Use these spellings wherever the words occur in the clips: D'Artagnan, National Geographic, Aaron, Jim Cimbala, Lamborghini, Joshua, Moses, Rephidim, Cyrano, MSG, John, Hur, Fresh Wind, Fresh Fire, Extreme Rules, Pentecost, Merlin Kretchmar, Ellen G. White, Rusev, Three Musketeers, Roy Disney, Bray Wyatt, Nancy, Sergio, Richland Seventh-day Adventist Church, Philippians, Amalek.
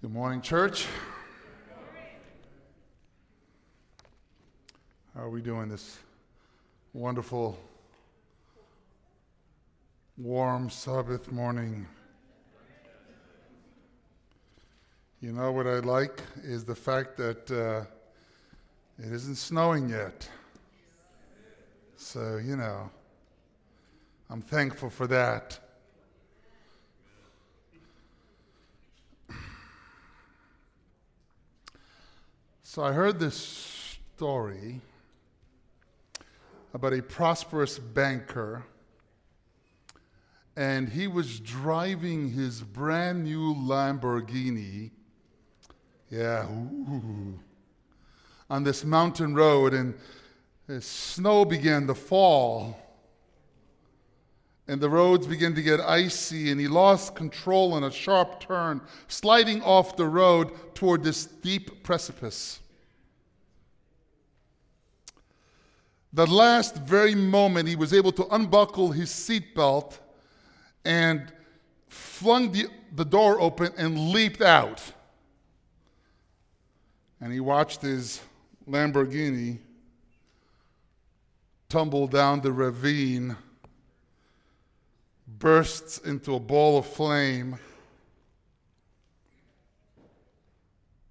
Good morning, church. How are we doing this wonderful, warm Sabbath morning? You know what I like is the fact that it isn't snowing yet. So, you know, I'm thankful for that. So I heard this story about a prosperous banker, and he was driving his brand new Lamborghini, on this mountain road, and snow began to fall, and the roads began to get icy, and he lost control on a sharp turn, sliding off the road toward this steep precipice. The last very moment, he was able to unbuckle his seatbelt and flung the door open and leaped out. And he watched his Lamborghini tumble down the ravine, bursts into a ball of flame.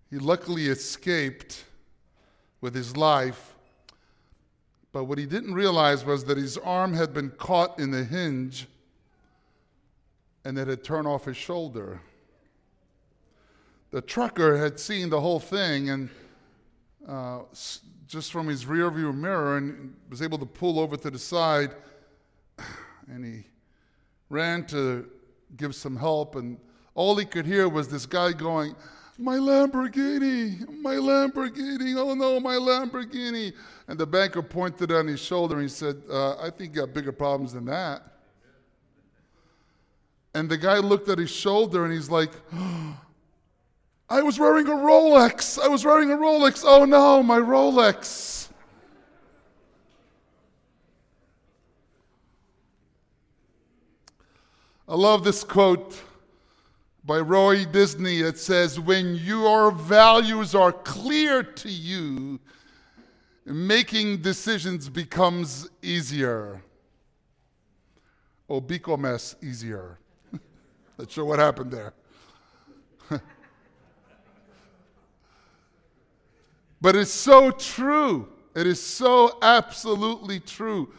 He luckily escaped with his life, but what he didn't realize was that his arm had been caught in the hinge and it had turned off his shoulder. The trucker had seen the whole thing and just from his rearview mirror and was able to pull over to the side, and he ran to give some help, and all he could hear was this guy going, "My Lamborghini, my Lamborghini, oh no, my Lamborghini." And the banker pointed on his shoulder and he said, "I think you got bigger problems than that." And the guy looked at his shoulder and he's like, "Oh, I was wearing a Rolex, I was wearing a Rolex, oh no, my Rolex." I love this quote by Roy Disney that says, "When your values are clear to you, making decisions becomes easier." Obicomes easier. Not sure what happened there. But it's so true. It is so absolutely true.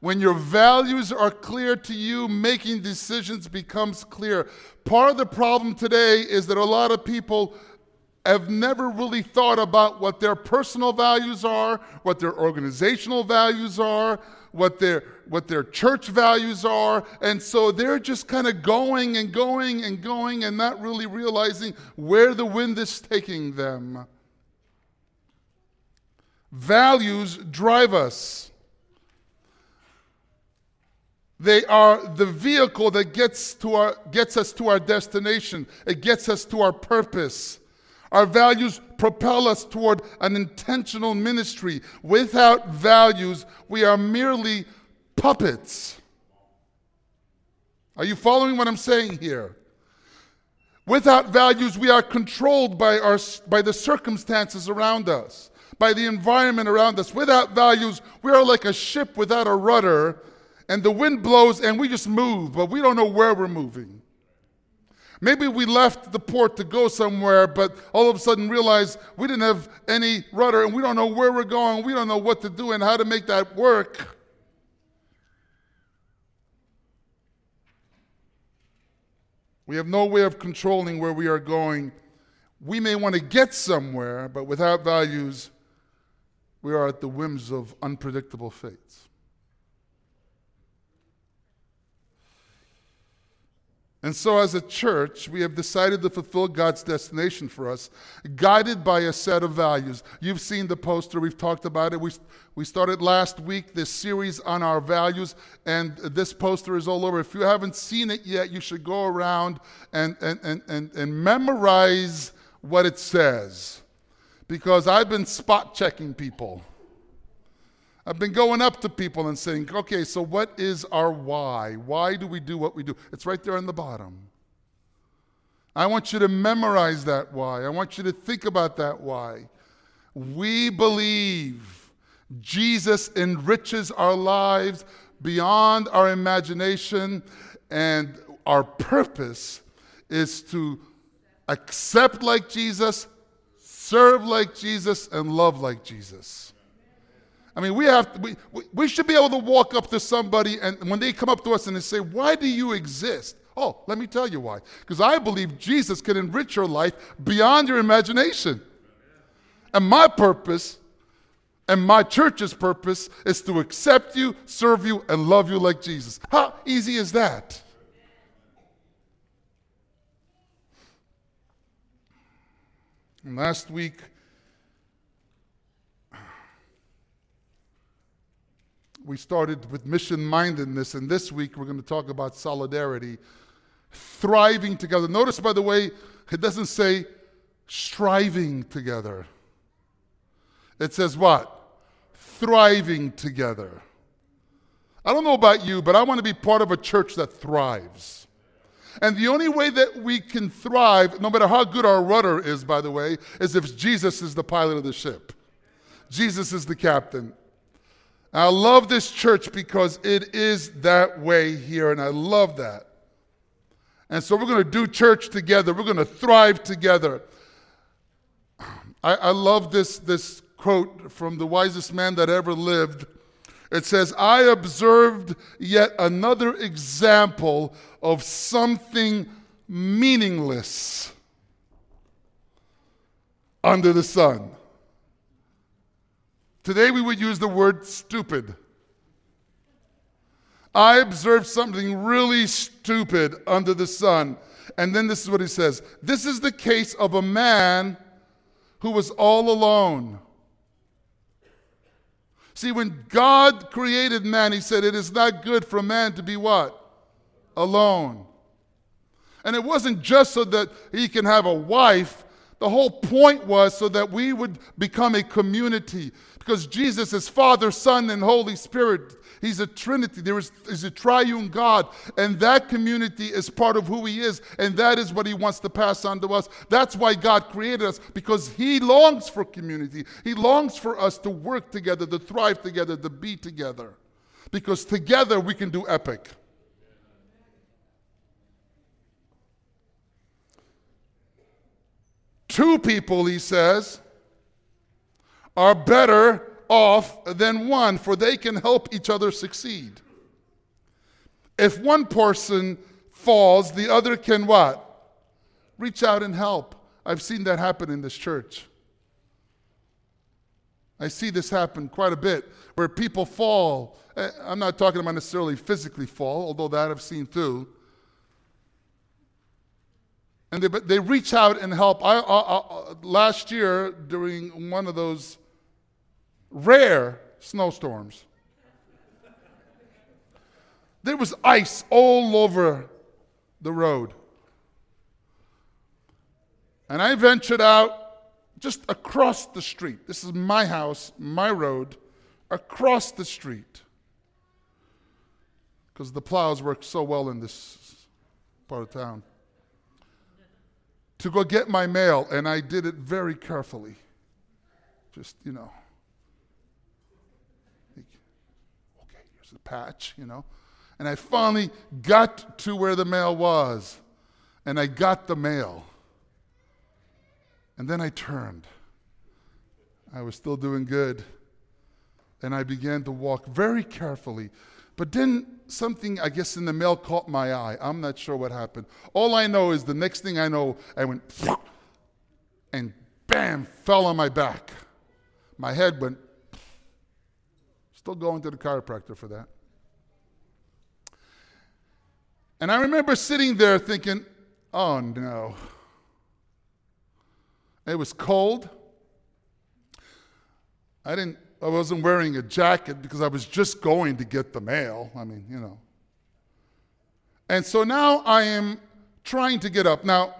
When your values are clear to you, making decisions becomes clear. Part of the problem today is that a lot of people have never really thought about what their personal values are, what their organizational values are, what their church values are, and so they're just kind of going and going and going and not really realizing where the wind is taking them. Values drive us. They are the vehicle that gets us to our destination. It gets us to our purpose. Our values propel us toward an intentional ministry. Without values, we are merely puppets. Are you following what I'm saying here? Without values, we are controlled by the circumstances around us, by the environment around us. Without values, we are like a ship without a rudder, and the wind blows and we just move, but we don't know where we're moving. Maybe we left the port to go somewhere, but all of a sudden realized we didn't have any rudder and we don't know where we're going, we don't know what to do and how to make that work. We have no way of controlling where we are going. We may want to get somewhere, but without values, we are at the whims of unpredictable fates. And so as a church, we have decided to fulfill God's destination for us, guided by a set of values. You've seen the poster. We've talked about it. We started last week this series on our values, and this poster is all over. If you haven't seen it yet, you should go around and memorize what it says, because I've been spot-checking people. I've been going up to people and saying, "Okay, so what is our why? Why do we do what we do?" It's right there on the bottom. I want you to memorize that why. I want you to think about that why. We believe Jesus enriches our lives beyond our imagination, and our purpose is to accept like Jesus, serve like Jesus, and love like Jesus. I mean, we should be able to walk up to somebody, and when they come up to us and they say, "Why do you exist?" Oh, let me tell you why. Because I believe Jesus can enrich your life beyond your imagination. And my purpose and my church's purpose is to accept you, serve you, and love you like Jesus. How easy is that? And last week, we started with mission-mindedness, and this week we're going to talk about solidarity, thriving together. Notice, by the way, it doesn't say striving together. It says what? Thriving together. I don't know about you, but I want to be part of a church that thrives. And the only way that we can thrive, no matter how good our rudder is, by the way, is if Jesus is the pilot of the ship. Jesus is the captain. I love this church because it is that way here, and I love that. And so we're going to do church together. We're going to thrive together. I love this quote from the wisest man that ever lived. It says, "I observed yet another example of something meaningless under the sun." Today we would use the word stupid. I observed something really stupid under the sun. And then this is what he says. "This is the case of a man who was all alone." See, when God created man, he said, "It is not good for man to be what? Alone." And it wasn't just so that he can have a wife. The whole point was so that we would become a community, because Jesus is Father, Son, and Holy Spirit. He's a Trinity. There is a triune God, and that community is part of who he is, and that is what he wants to pass on to us. That's why God created us, because he longs for community. He longs for us to work together, to thrive together, to be together, because together we can do epic. Two people, he says, are better off than one, for they can help each other succeed. If one person falls, the other can what? Reach out and help. I've seen that happen in this church. I see this happen quite a bit, where people fall. I'm not talking about necessarily physically fall, although that I've seen too. And they reach out and help. I last year, during one of those rare snowstorms, there was ice all over the road. And I ventured out just across the street. This is my house, my road, across the street, because the plows work so well in this part of town, to go get my mail, and I did it very carefully. Just, okay, here's the patch, And I finally got to where the mail was, and I got the mail. And then I turned. I was still doing good, and I began to walk very carefully. But then something, I guess, in the mail caught my eye. I'm not sure what happened. All I know is the next thing I know, I went, and bam, fell on my back. My head went, still going to the chiropractor for that. And I remember sitting there thinking, oh no. It was cold. I wasn't wearing a jacket because I was just going to get the mail. And so now I am trying to get up. Now,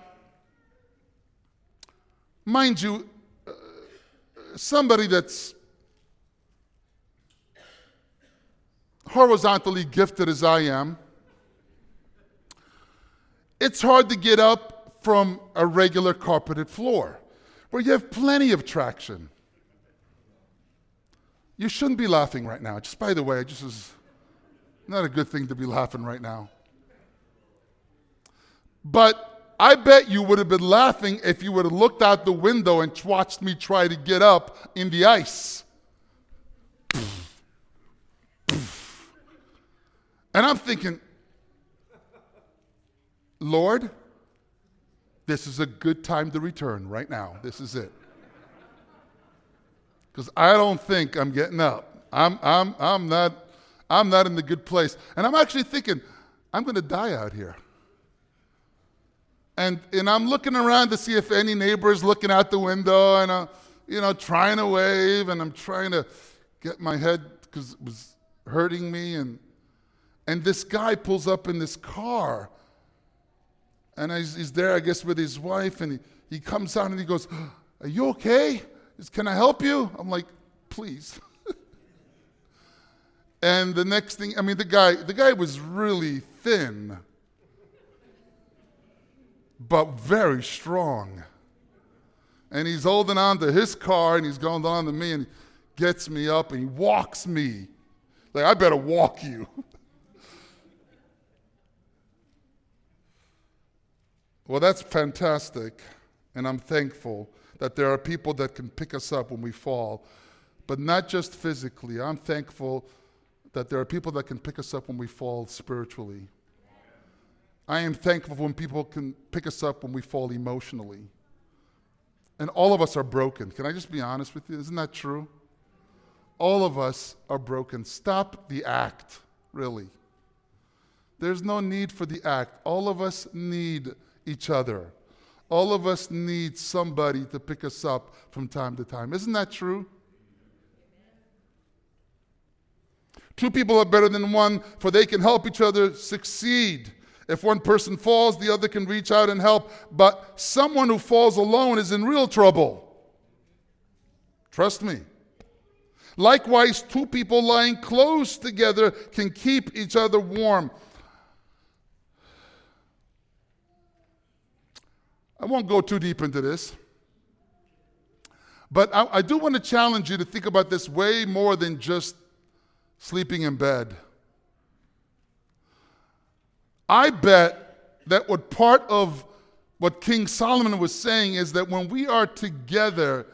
mind you, somebody that's horizontally gifted as I am, it's hard to get up from a regular carpeted floor where you have plenty of traction. You shouldn't be laughing right now. Just by the way, this is not a good thing to be laughing right now. But I bet you would have been laughing if you would have looked out the window and watched me try to get up in the ice. And I'm thinking, Lord, this is a good time to return right now. This is it. Because I don't think I'm getting up. I'm not in the good place. And I'm actually thinking, I'm going to die out here. And I'm looking around to see if any neighbor's looking out the window, and I'm, trying to wave, and I'm trying to get my head because it was hurting me. And this guy pulls up in this car, and he's there, I guess, with his wife, and he comes out and he goes, "Are you okay? Can I help you?" I'm like, "Please." And the next thing, the guy was really thin, but very strong. And he's holding on to his car, and he's going on to me, and he gets me up, and he walks me. Like, "I better walk you." Well, that's fantastic, and I'm thankful that there are people that can pick us up when we fall, but not just physically. I'm thankful that there are people that can pick us up when we fall spiritually. I am thankful when people can pick us up when we fall emotionally. And all of us are broken. Can I just be honest with you? Isn't that true? All of us are broken. Stop the act, really. There's no need for the act. All of us need each other. All of us need somebody to pick us up from time to time. Isn't that true? Two people are better than one, for they can help each other succeed. If one person falls, the other can reach out and help. But someone who falls alone is in real trouble. Trust me. Likewise, two people lying close together can keep each other warm. I won't go too deep into this, but I do want to challenge you to think about this way more than just sleeping in bed. I bet that what part of what King Solomon was saying is that when we are together,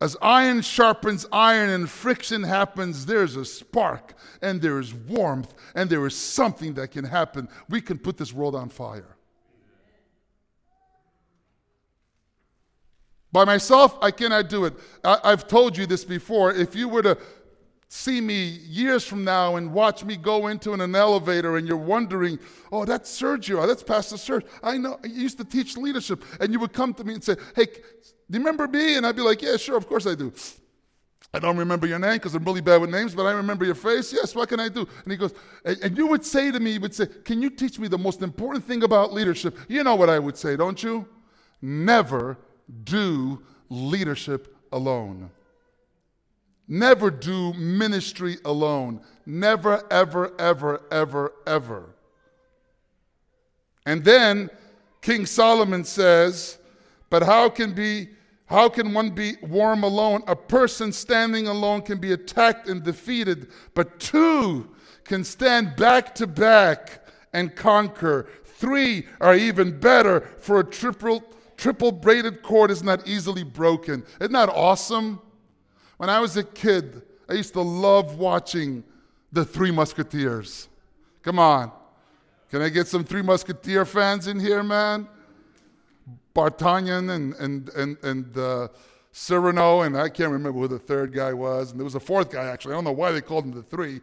as iron sharpens iron and friction happens, there's a spark and there is warmth and there is something that can happen. We can put this world on fire. By myself, I cannot do it. I've told you this before. If you were to see me years from now and watch me go into an elevator and you're wondering, "Oh, that's Sergio, that's Pastor Sergio. I know, I used to teach leadership." And you would come to me and say, "Hey, do you remember me?" And I'd be like, "Yeah, sure, of course I do. I don't remember your name because I'm really bad with names, but I remember your face. Yes, what can I do?" And he goes, and you would say, "Can you teach me the most important thing about leadership?" You know what I would say, don't you? Never do leadership alone. Never do ministry alone. Never, ever, ever, ever, ever. And then King Solomon says, "But how can one be warm alone? A person standing alone can be attacked and defeated, but two can stand back to back and conquer. Three are even better, for a triple braided cord is not easily broken." Isn't that awesome? When I was a kid, I used to love watching the Three Musketeers. Come on. Can I get some Three Musketeer fans in here, man? D'Artagnan and Cyrano, and I can't remember who the third guy was. And there was a fourth guy, actually. I don't know why they called him the three.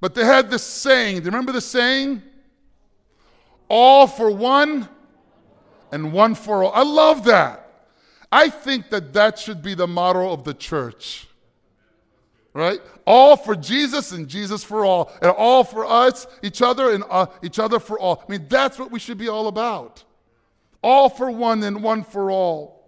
But they had this saying. Do you remember the saying? All for one and one for all. I love that. I think that should be the motto of the church, right? All for Jesus and Jesus for all, and all for us, each other, and each other for all. I mean, that's what we should be all about. All for one and one for all.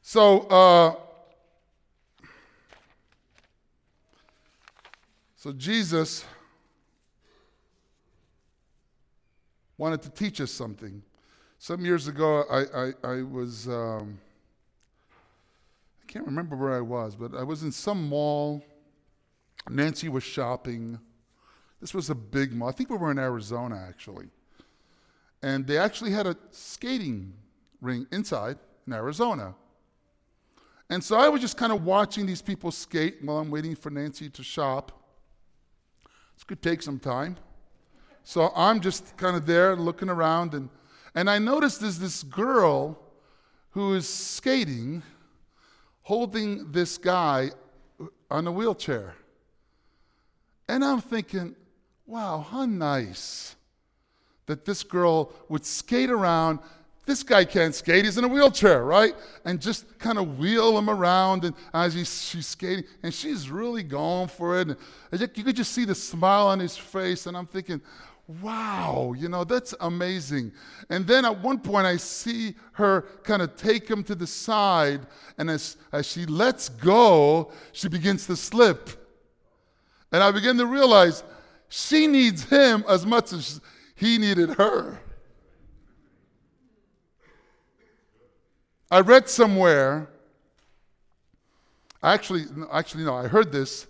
So Jesus wanted to teach us something. Some years ago, I was, I can't remember where I was, but I was in some mall. Nancy was shopping. This was a big mall. I think we were in Arizona, actually. And they actually had a skating ring inside in Arizona. And so I was just kind of watching these people skate while I'm waiting for Nancy to shop. This could take some time. So I'm just kind of there looking around, and I noticed there's this girl who is skating, holding this guy on a wheelchair. And I'm thinking, wow, how nice that this girl would skate around. This guy can't skate, he's in a wheelchair, right? And just kind of wheel him around, and as she's skating, and she's really going for it. And you could just see the smile on his face, and I'm thinking, wow, you know, that's amazing. And then at one point, I see her kind of take him to the side, and as she lets go, she begins to slip. And I begin to realize she needs him as much as he needed her. I read somewhere, I heard this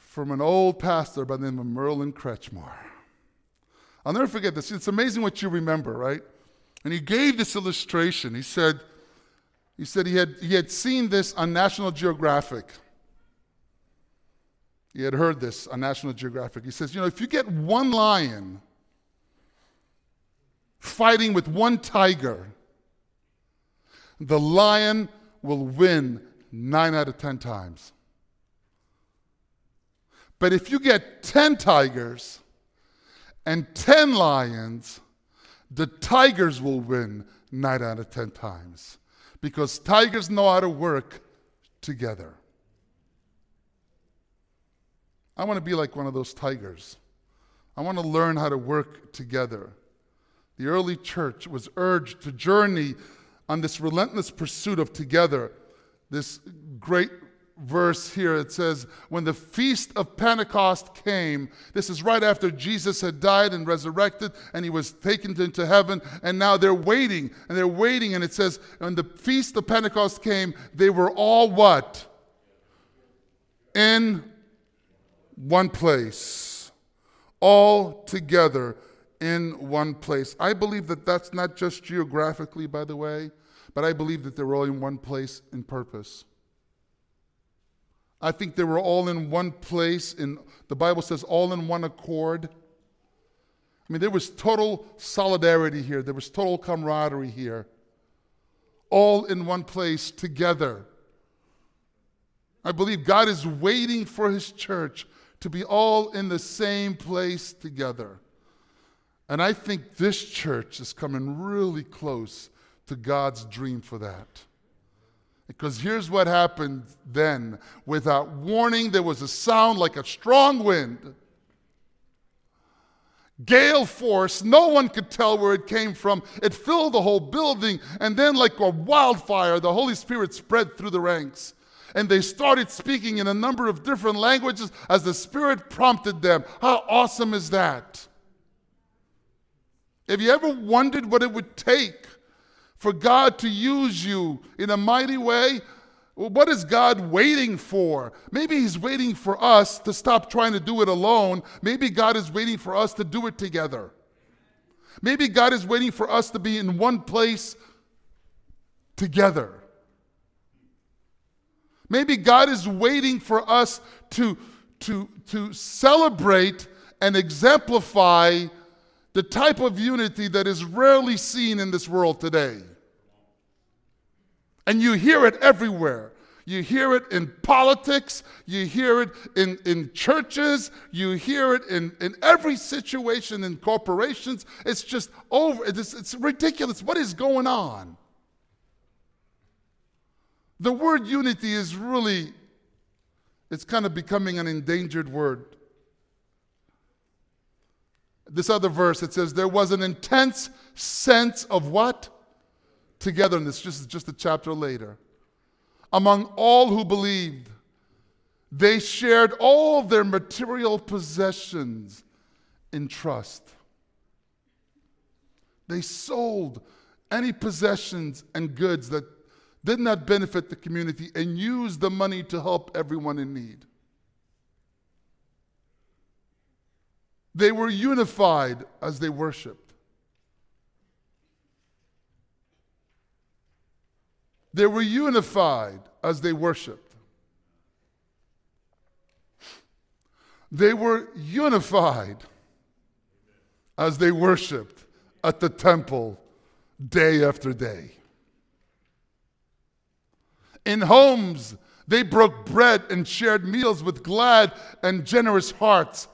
from an old pastor by the name of Merlin Kretchmar. I'll never forget this. It's amazing what you remember, right? And he gave this illustration. He said he had seen this on National Geographic. He had heard this on National Geographic. He says, you know, if you get one lion fighting with one tiger, the lion will win 9 out of 10 times. But if you get 10 tigers and 10 lions, the tigers will win 9 out of 10 times, because tigers know how to work together. I want to be like one of those tigers. I want to learn how to work together. The early church was urged to journey on this relentless pursuit of together. This great verse here, it says, when the feast of Pentecost came, this is right after Jesus had died and resurrected, and he was taken into heaven, and now they're waiting, and it says, when the feast of Pentecost came, they were all what? In one place. All together. In one place. I believe that that's not just geographically, by the way, but I believe that they were all in one place in purpose. I think they were all in one place, in the Bible says, all in one accord. I mean, there was total solidarity here. There was total camaraderie here. All in one place together. I believe God is waiting for his church to be all in the same place together. And I think this church is coming really close to God's dream for that. Because here's what happened then. Without warning, there was a sound like a strong wind. Gale force, no one could tell where it came from. It filled the whole building, and then like a wildfire, the Holy Spirit spread through the ranks. And they started speaking in a number of different languages as the Spirit prompted them. How awesome is that? Have you ever wondered what it would take for God to use you in a mighty way? What is God waiting for? Maybe he's waiting for us to stop trying to do it alone. Maybe God is waiting for us to do it together. Maybe God is waiting for us to be in one place together. Maybe God is waiting for us to celebrate and exemplify the type of unity that is rarely seen in this world today. And you hear it everywhere. You hear it in politics. You hear it in churches. You hear it in every situation, in corporations. It's just over. It's ridiculous. What is going on? The word unity is really, it's kind of becoming an endangered word. This other verse, it says, there was an intense sense of what? Togetherness, just a chapter later. Among all who believed, they shared all their material possessions in trust. They sold any possessions and goods that did not benefit the community and used the money to help everyone in need. They were unified as they worshiped. They were unified as they worshiped. They were unified as they worshiped at the temple day after day. In homes, they broke bread and shared meals with glad and generous hearts.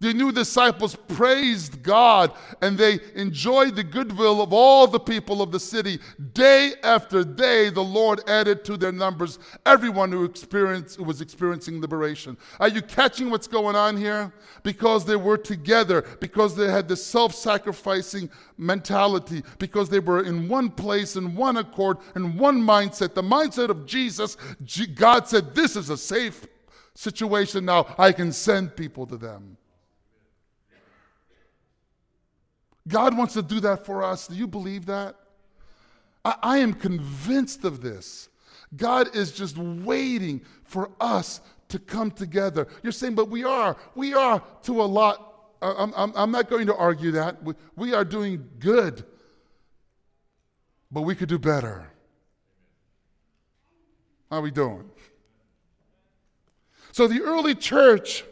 The new disciples praised God and they enjoyed the goodwill of all the people of the city. Day after day, the Lord added to their numbers everyone who was experiencing liberation. Are you catching what's going on here? Because they were together, because they had this self-sacrificing mentality, because they were in one place, in one accord, in one mindset. The mindset of Jesus, God said, this is a safe situation now. I can send people to them. God wants to do that for us. Do you believe that? I am convinced of this. God is just waiting for us to come together. You're saying, but we are to a lot. I'm not going to argue that. We are doing good, but we could do better. How are we doing? So the early church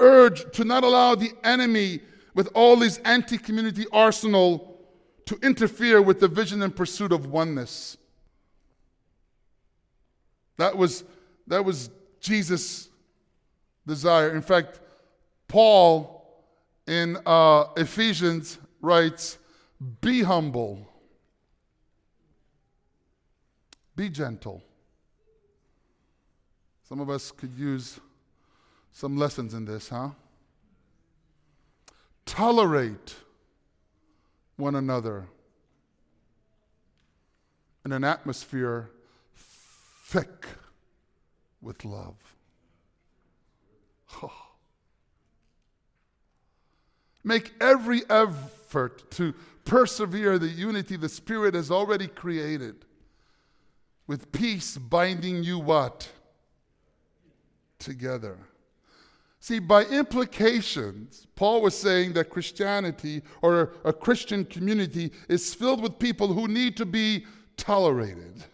urged to not allow the enemy with all his anti-community arsenal to interfere with the vision and pursuit of oneness. That was Jesus' desire. In fact, Paul in Ephesians writes, be humble, be gentle. Some of us could use some lessons in this, huh? Tolerate one another in an atmosphere thick with love. Oh. Make every effort to persevere the unity the Spirit has already created, with peace binding you what? Together. See, by implications, Paul was saying that Christianity or a Christian community is filled with people who need to be tolerated,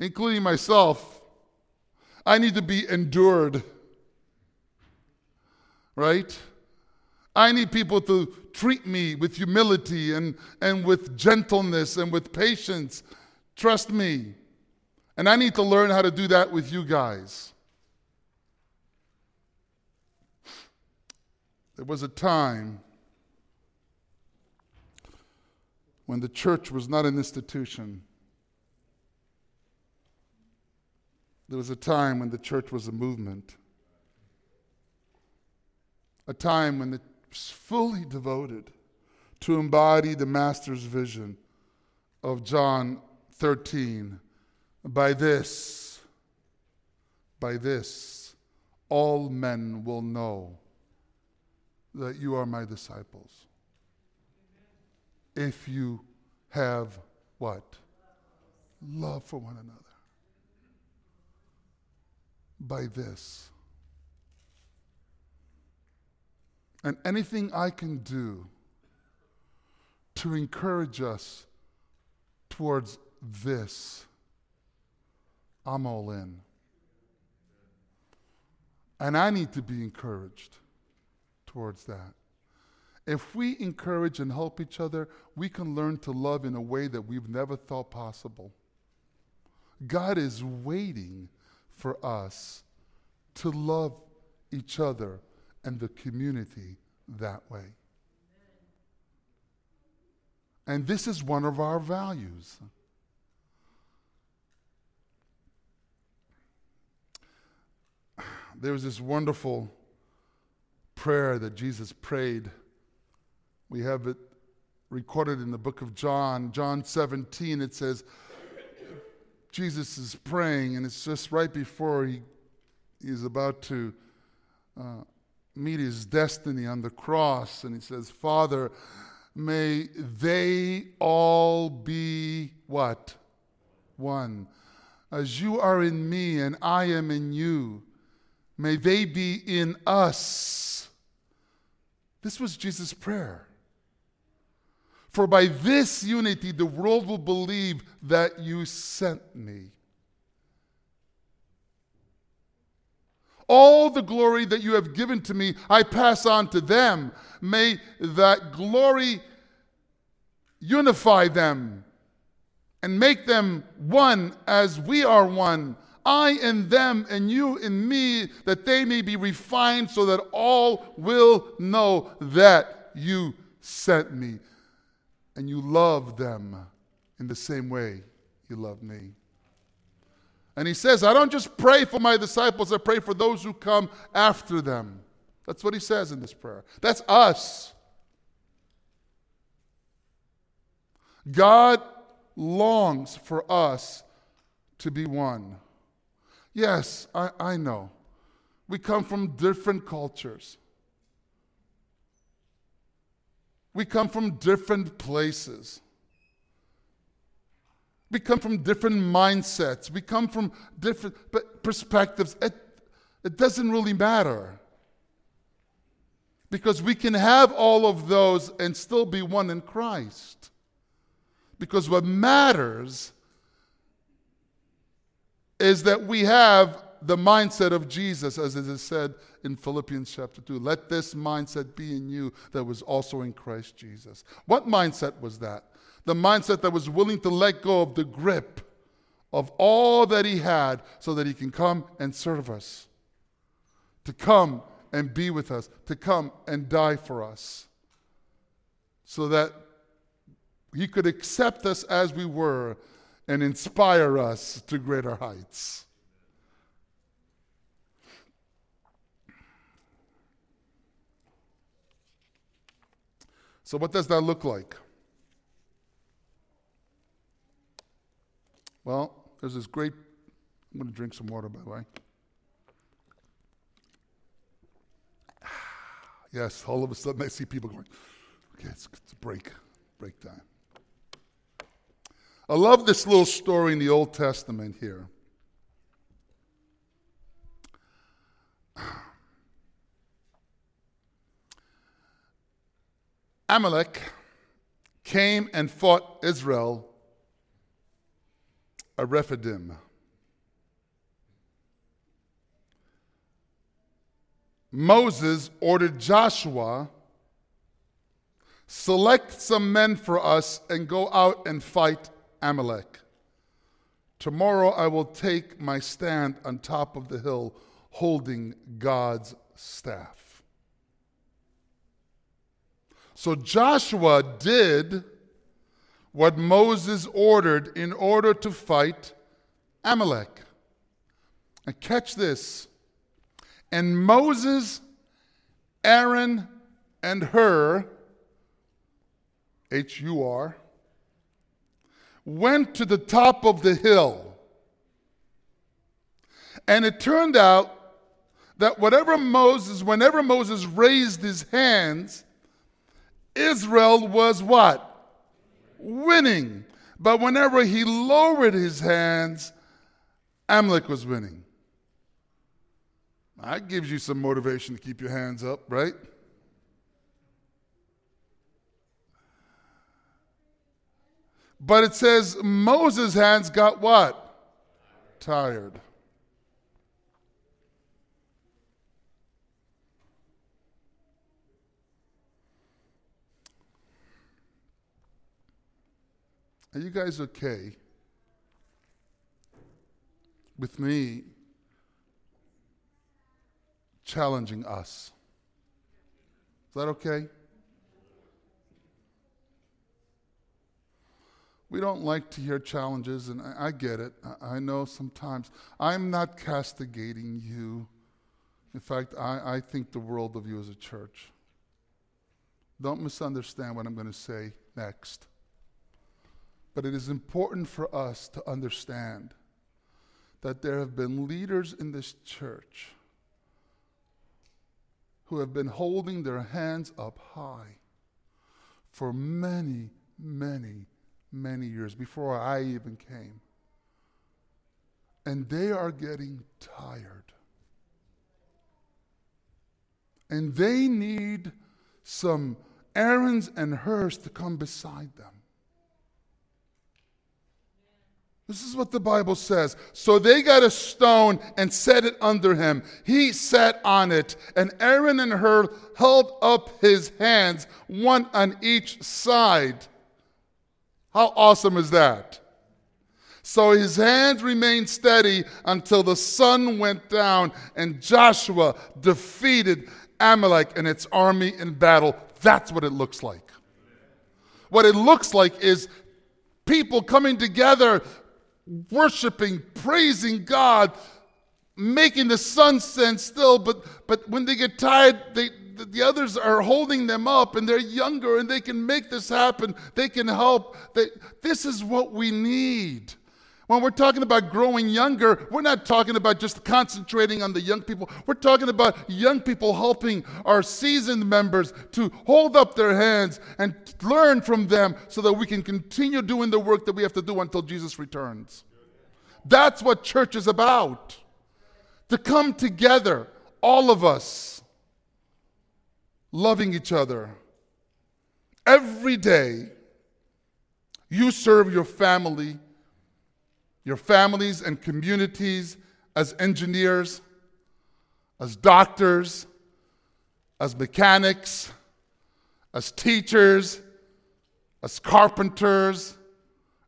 including myself. I need to be endured, right? I need people to treat me with humility and with gentleness and with patience. Trust me. And I need to learn how to do that with you guys. There was a time when the church was not an institution. There was a time when the church was a movement. A time when it was fully devoted to embody the Master's vision of John 13. By this, all men will know that you are my disciples, if you have what? Love for one another. By this. And anything I can do to encourage us towards this, I'm all in. And I need to be encouraged towards that. If we encourage and help each other, we can learn to love in a way that we've never thought possible. God is waiting for us to love each other and the community that way. And this is one of our values. There was this wonderful prayer that Jesus prayed. We have it recorded in the book of John, John 17. It says, Jesus is praying, and it's just right before he's about to meet his destiny on the cross, and he says, Father, may they all be what? One. As you are in me and I am in you, may they be in us. This was Jesus' prayer. For by this unity the world will believe that you sent me. All the glory that you have given to me, I pass on to them. May that glory unify them and make them one as we are one. I in them and you in me, that they may be refined so that all will know that you sent me. And you love them in the same way you love me. And he says, I don't just pray for my disciples, I pray for those who come after them. That's what he says in this prayer. That's us. God longs for us to be one. Yes, I know. We come from different cultures. We come from different places. We come from different mindsets. We come from different perspectives. It doesn't really matter. Because we can have all of those and still be one in Christ. Because what matters is that we have the mindset of Jesus, as it is said in Philippians chapter 2. Let this mindset be in you that was also in Christ Jesus. What mindset was that? The mindset that was willing to let go of the grip of all that he had so that he can come and serve us, to come and be with us, to come and die for us, so that he could accept us as we were and inspire us to greater heights. So what does that look like? Well, there's this great, I'm going to drink some water, by the way. Yes, all of a sudden I see people going, okay, it's break time. I love this little story in the Old Testament here. Amalek came and fought Israel at Rephidim. Moses ordered Joshua, select some men for us and go out and fight Amalek. Tomorrow I will take my stand on top of the hill holding God's staff. So Joshua did what Moses ordered in order to fight Amalek. And catch this. And Moses, Aaron, and Hur, H-U-R, went to the top of the hill. And it turned out that whenever Moses raised his hands, Israel was what? Winning. But whenever he lowered his hands, Amalek was winning. That gives you some motivation to keep your hands up, right? But it says Moses' hands got what? Tired. Are you guys okay with me challenging us? Is that okay? We don't like to hear challenges, and I get it. I know sometimes. I'm not castigating you. In fact, I think the world of you as a church. Don't misunderstand what I'm going to say next. But it is important for us to understand that there have been leaders in this church who have been holding their hands up high for many, many, many years before I even came. And they are getting tired. And they need some Aarons and Hurs to come beside them. This is what the Bible says. So they got a stone and set it under him. He sat on it, and Aaron and Hur held up his hands, one on each side. How awesome is that? So his hands remained steady until the sun went down, and Joshua defeated Amalek and its army in battle. That's what it looks like. What it looks like is people coming together, worshiping, praising God, making the sun stand still, but when they get tired, the others are holding them up, and they're younger, and they can make this happen. They can help. This is what we need. When we're talking about growing younger, we're not talking about just concentrating on the young people. We're talking about young people helping our seasoned members to hold up their hands and learn from them so that we can continue doing the work that we have to do until Jesus returns. That's what church is about. To come together, all of us, loving each other. Every day, you serve your families and communities as engineers, as doctors, as mechanics, as teachers, as carpenters,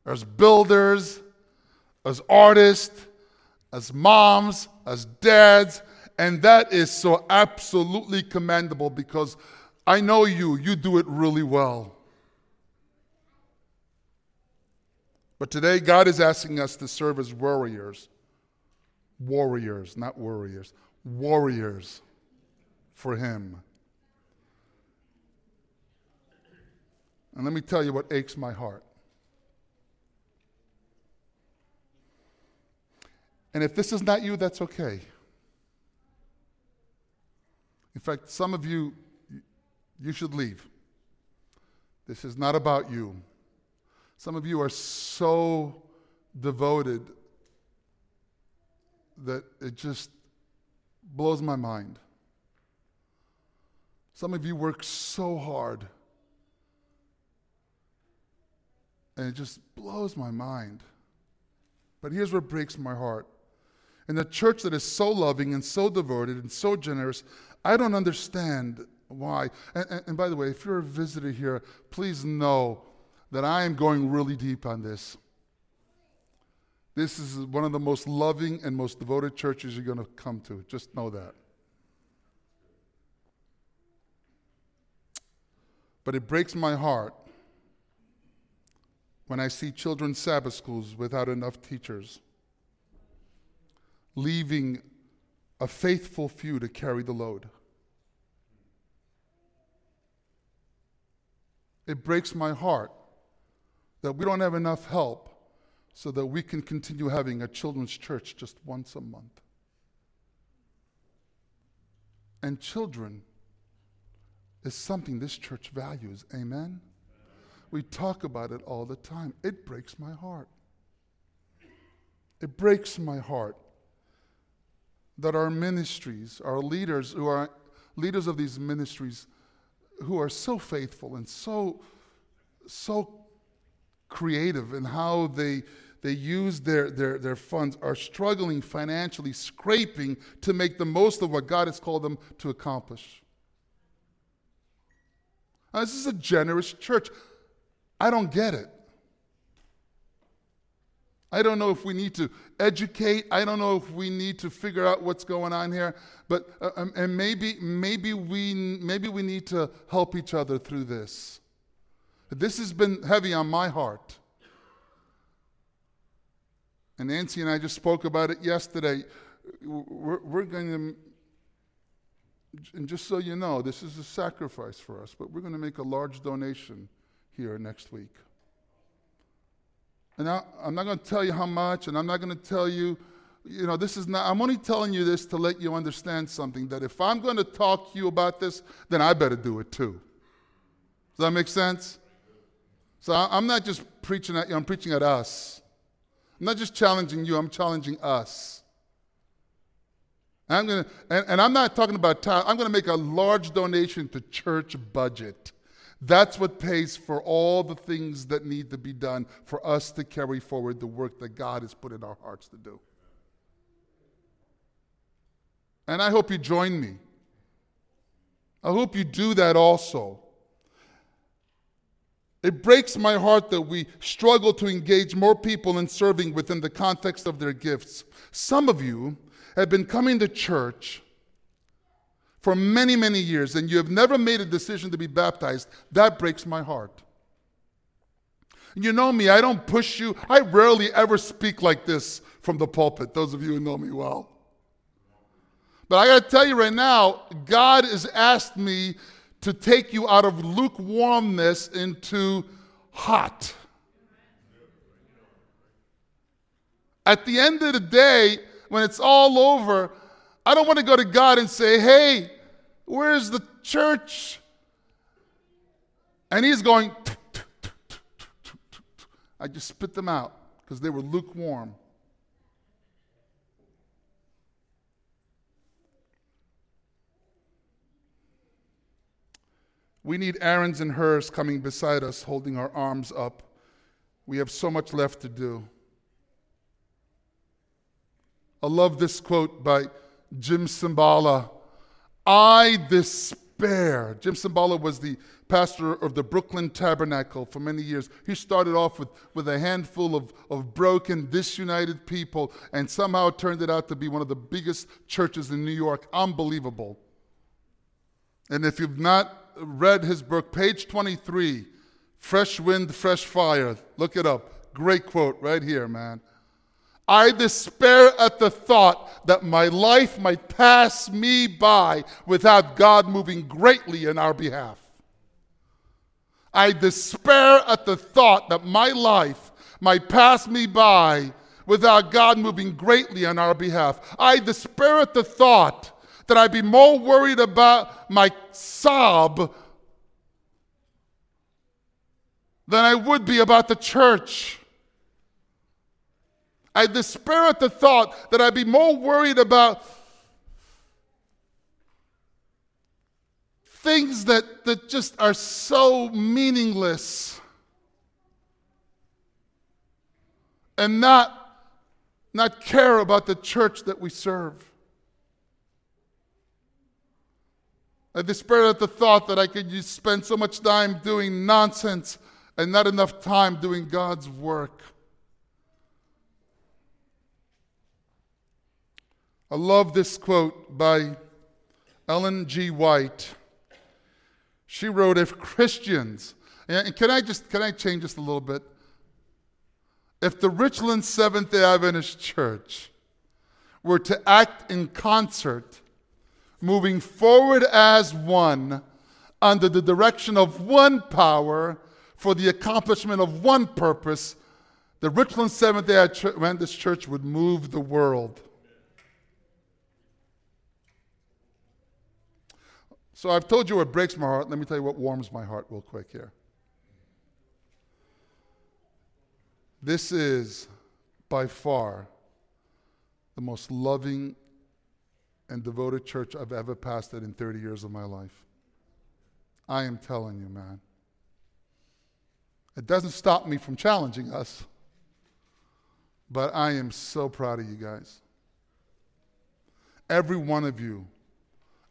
as builders, as artists, as moms, as dads, and that is so absolutely commendable because I know you do it really well. But today, God is asking us to serve as warriors. Warriors, not worriers. Warriors for Him. And let me tell you what aches my heart. And if this is not you, that's okay. In fact, some of you should leave. This is not about you. Some of you are so devoted that it just blows my mind. Some of you work so hard, and it just blows my mind. But here's what breaks my heart. In a church that is so loving and so devoted and so generous, I don't understand why. And by the way, if you're a visitor here, please know that I am going really deep on this. This is one of the most loving and most devoted churches you're going to come to. Just know that. But it breaks my heart when I see children's Sabbath schools without enough teachers, leaving a faithful few to carry the load. It breaks my heart that we don't have enough help so that we can continue having a children's church just once a month. And children is something this church values, amen? We talk about it all the time. It breaks my heart. It breaks my heart that our ministries, our leaders who are leaders of these ministries who are so faithful and so creative in how they use their funds are struggling financially, scraping to make the most of what God has called them to accomplish. Now, this is a generous church. I don't get it. I don't know if we need to educate. I don't know if we need to figure out what's going on here. But and maybe we need to help each other through this. This has been heavy on my heart. And Nancy and I just spoke about it yesterday. We're going to, and just so you know, this is a sacrifice for us, but we're going to make a large donation here next week. And I'm not going to tell you how much, and I'm not going to tell you you know, this is not, I'm only telling you this to let you understand something, that if I'm going to talk to you about this, then I better do it too. Does that make sense? So I'm not just preaching at you, I'm preaching at us. I'm not just challenging you, I'm challenging us. And I'm not talking about time. I'm going to make a large donation to church budget. That's what pays for all the things that need to be done for us to carry forward the work that God has put in our hearts to do. And I hope you join me. I hope you do that also. It breaks my heart that we struggle to engage more people in serving within the context of their gifts. Some of you have been coming to church for many, many years, and you have never made a decision to be baptized. That breaks my heart. You know me, I don't push you. I rarely ever speak like this from the pulpit, those of you who know me well. But I got to tell you right now, God has asked me to take you out of lukewarmness into hot. At the end of the day, when it's all over, I don't want to go to God and say, hey, where's the church? And he's going, I just spit them out because they were lukewarm. We need Aarons and Hurs coming beside us, holding our arms up. We have so much left to do. I love this quote by Jim Cimbala. I despair. Jim Cimbala was the pastor of the Brooklyn Tabernacle for many years. He started off with a handful of broken, disunited people, and somehow turned it out to be one of the biggest churches in New York. Unbelievable. And if you've not read his book, page 23, Fresh Wind, Fresh Fire, look it up. Great quote right here, man. I despair at the thought that my life might pass me by without God moving greatly in our behalf. I despair at the thought that my life might pass me by without God moving greatly on our behalf. I despair at the thought that I'd be more worried about my sob than I would be about the church. I despair at the thought that I'd be more worried about things that just are so meaningless and not care about the church that we serve. I despair at the thought that I could spend so much time doing nonsense and not enough time doing God's work. I love this quote by Ellen G. White. She wrote, if Christians, and can I change this a little bit? If the Richland Seventh-day Adventist Church were to act in concert, moving forward as one, under the direction of one power, for the accomplishment of one purpose, the Richland Seventh-day Adventist Church would move the world. So I've told you what breaks my heart. Let me tell you what warms my heart real quick here. This is by far the most loving and devoted church I've ever pastored in 30 years of my life. I am telling you, man. It doesn't stop me from challenging us, but I am so proud of you guys. Every one of you.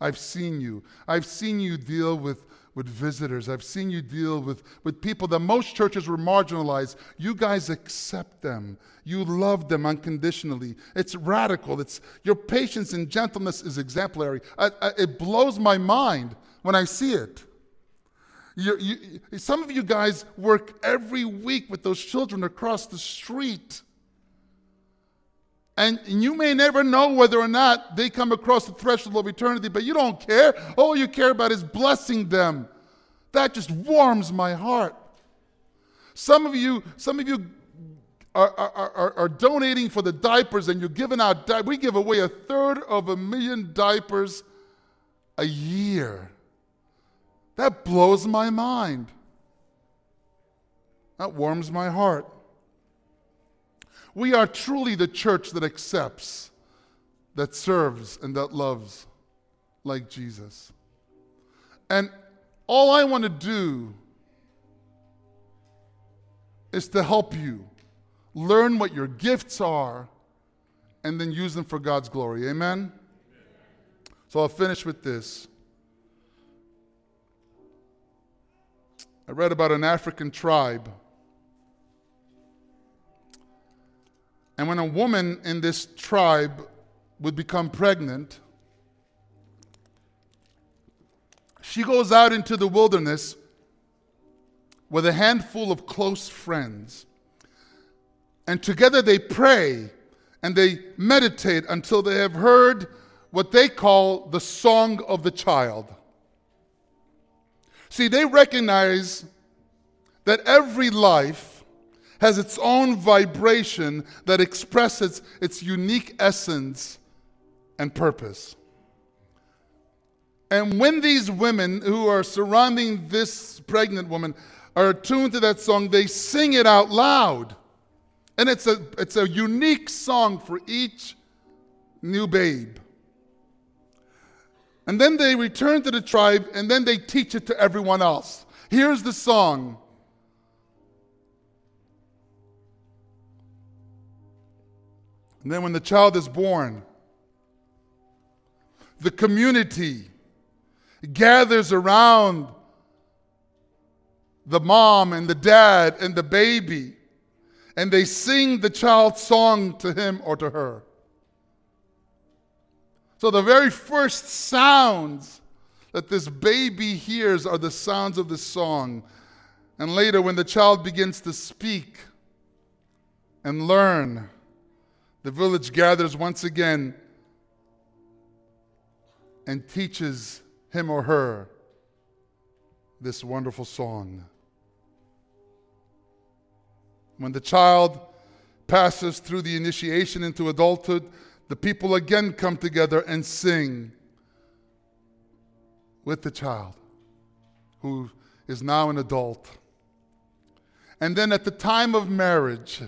I've seen you. I've seen you deal with visitors. I've seen you deal with people that most churches were marginalized. You guys accept them. You love them unconditionally. It's radical. Your patience and gentleness is exemplary. It blows my mind when I see it. Some of you guys work every week with those children across the street. And you may never know whether or not they come across the threshold of eternity, but you don't care. All you care about is blessing them. That just warms my heart. Some of you are donating for the diapers, and you're giving out diapers. We give away 350,000 diapers a year. That blows my mind. That warms my heart. We are truly the church that accepts, that serves, and that loves like Jesus. And all I want to do is to help you learn what your gifts are and then use them for God's glory. Amen? So I'll finish with this. I read about an African tribe. And when a woman in this tribe would become pregnant, she goes out into the wilderness with a handful of close friends. And together they pray and they meditate until they have heard what they call the song of the child. See, they recognize that every life has its own vibration that expresses its unique essence and purpose. And when these women who are surrounding this pregnant woman are attuned to that song, they sing it out loud. And it's a unique song for each new babe. And then they return to the tribe, and then they teach it to everyone else. Here's the song. And then when the child is born, the community gathers around the mom and the dad and the baby, and they sing the child's song to him or to her. So the very first sounds that this baby hears are the sounds of the song. And later, when the child begins to speak and learn, the village gathers once again and teaches him or her this wonderful song. When the child passes through the initiation into adulthood, the people again come together and sing with the child, who is now an adult. And then at the time of marriage,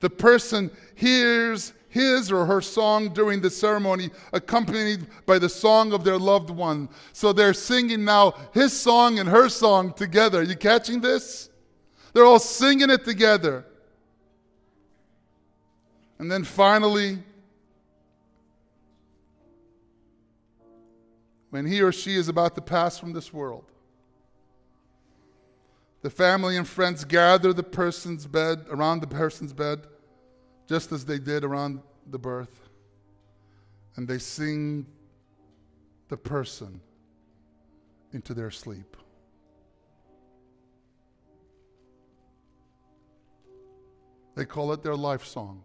the person hears his or her song during the ceremony, accompanied by the song of their loved one. So they're singing now his song and her song together. Are you catching this? They're all singing it together. And then finally, when he or she is about to pass from this world, the family and friends gather around the person's bed, just as they did around the birth, and they sing the person into their sleep. They call it their life song.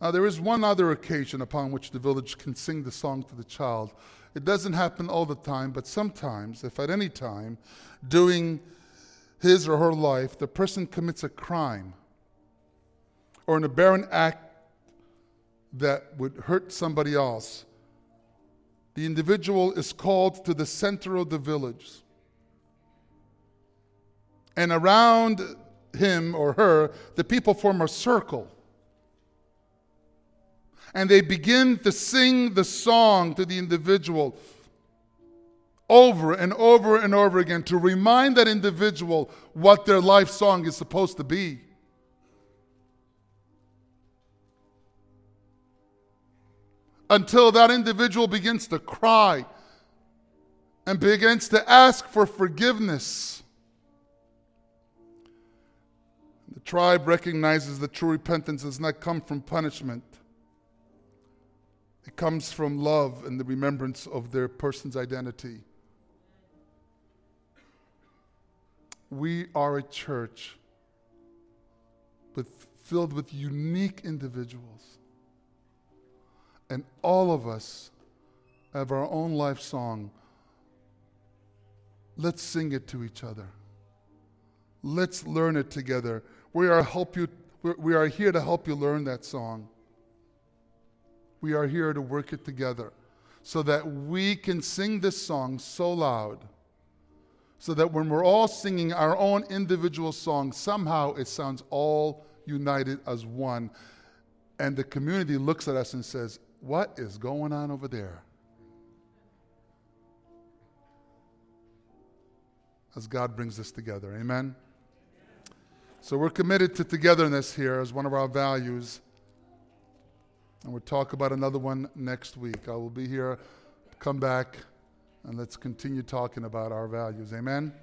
Now, there is one other occasion upon which the village can sing the song to the child. It doesn't happen all the time, but sometimes, if at any time, during his or her life, the person commits a crime or an aberrant act that would hurt somebody else, the individual is called to the center of the village. And around him or her, the people form a circle. And they begin to sing the song to the individual over and over and over again to remind that individual what their life song is supposed to be. Until that individual begins to cry and begins to ask for forgiveness. The tribe recognizes that true repentance does not come from punishment. It comes from love and the remembrance of their person's identity. We are a church filled with unique individuals. And all of us have our own life song. Let's sing it to each other. Let's learn it together. We are here to help you learn that song. We are here to work it together so that we can sing this song so loud, so that when we're all singing our own individual song, somehow it sounds all united as one. And the community looks at us and says, "What is going on over there?" As God brings us together. Amen? Amen. So we're committed to togetherness here as one of our values. And we'll talk about another one next week. I will be here. Come back, and let's continue talking about our values. Amen?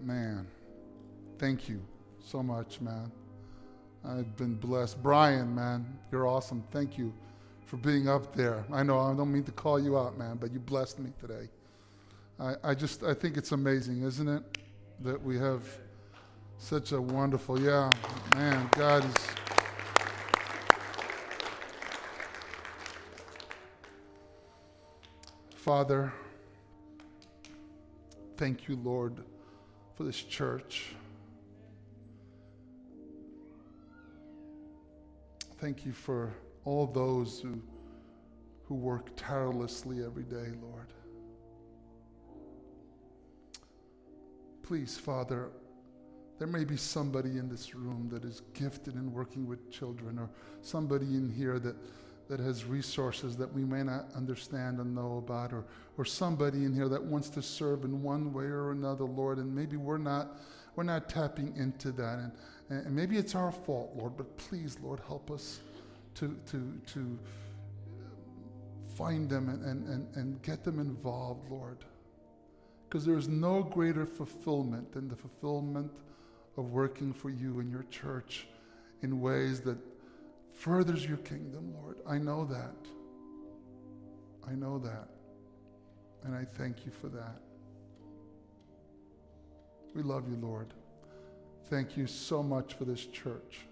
Man, thank you so much, man. I've been blessed. Brian, man, you're awesome. Thank you for being up there. I know I don't mean to call you out, man, but you blessed me today. I think it's amazing, isn't it, that we have such a wonderful, yeah, man, God is. Father, thank you, Lord, for this church. Thank you for all those who work tirelessly every day, Lord. Please, Father, there may be somebody in this room that is gifted in working with children, or somebody in here that has resources that we may not understand and know about, or somebody in here that wants to serve in one way or another, Lord, and maybe we're not tapping into that, and maybe it's our fault, Lord, but please, Lord, help us to find them and get them involved, Lord. Because there is no greater fulfillment than the fulfillment of working for you and your church in ways that furthers your kingdom, Lord. I know that. And I thank you for that. We love you, Lord. Thank you so much for this church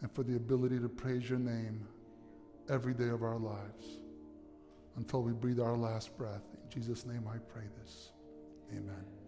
and for the ability to praise your name every day of our lives until we breathe our last breath. In Jesus' name I pray this. Amen.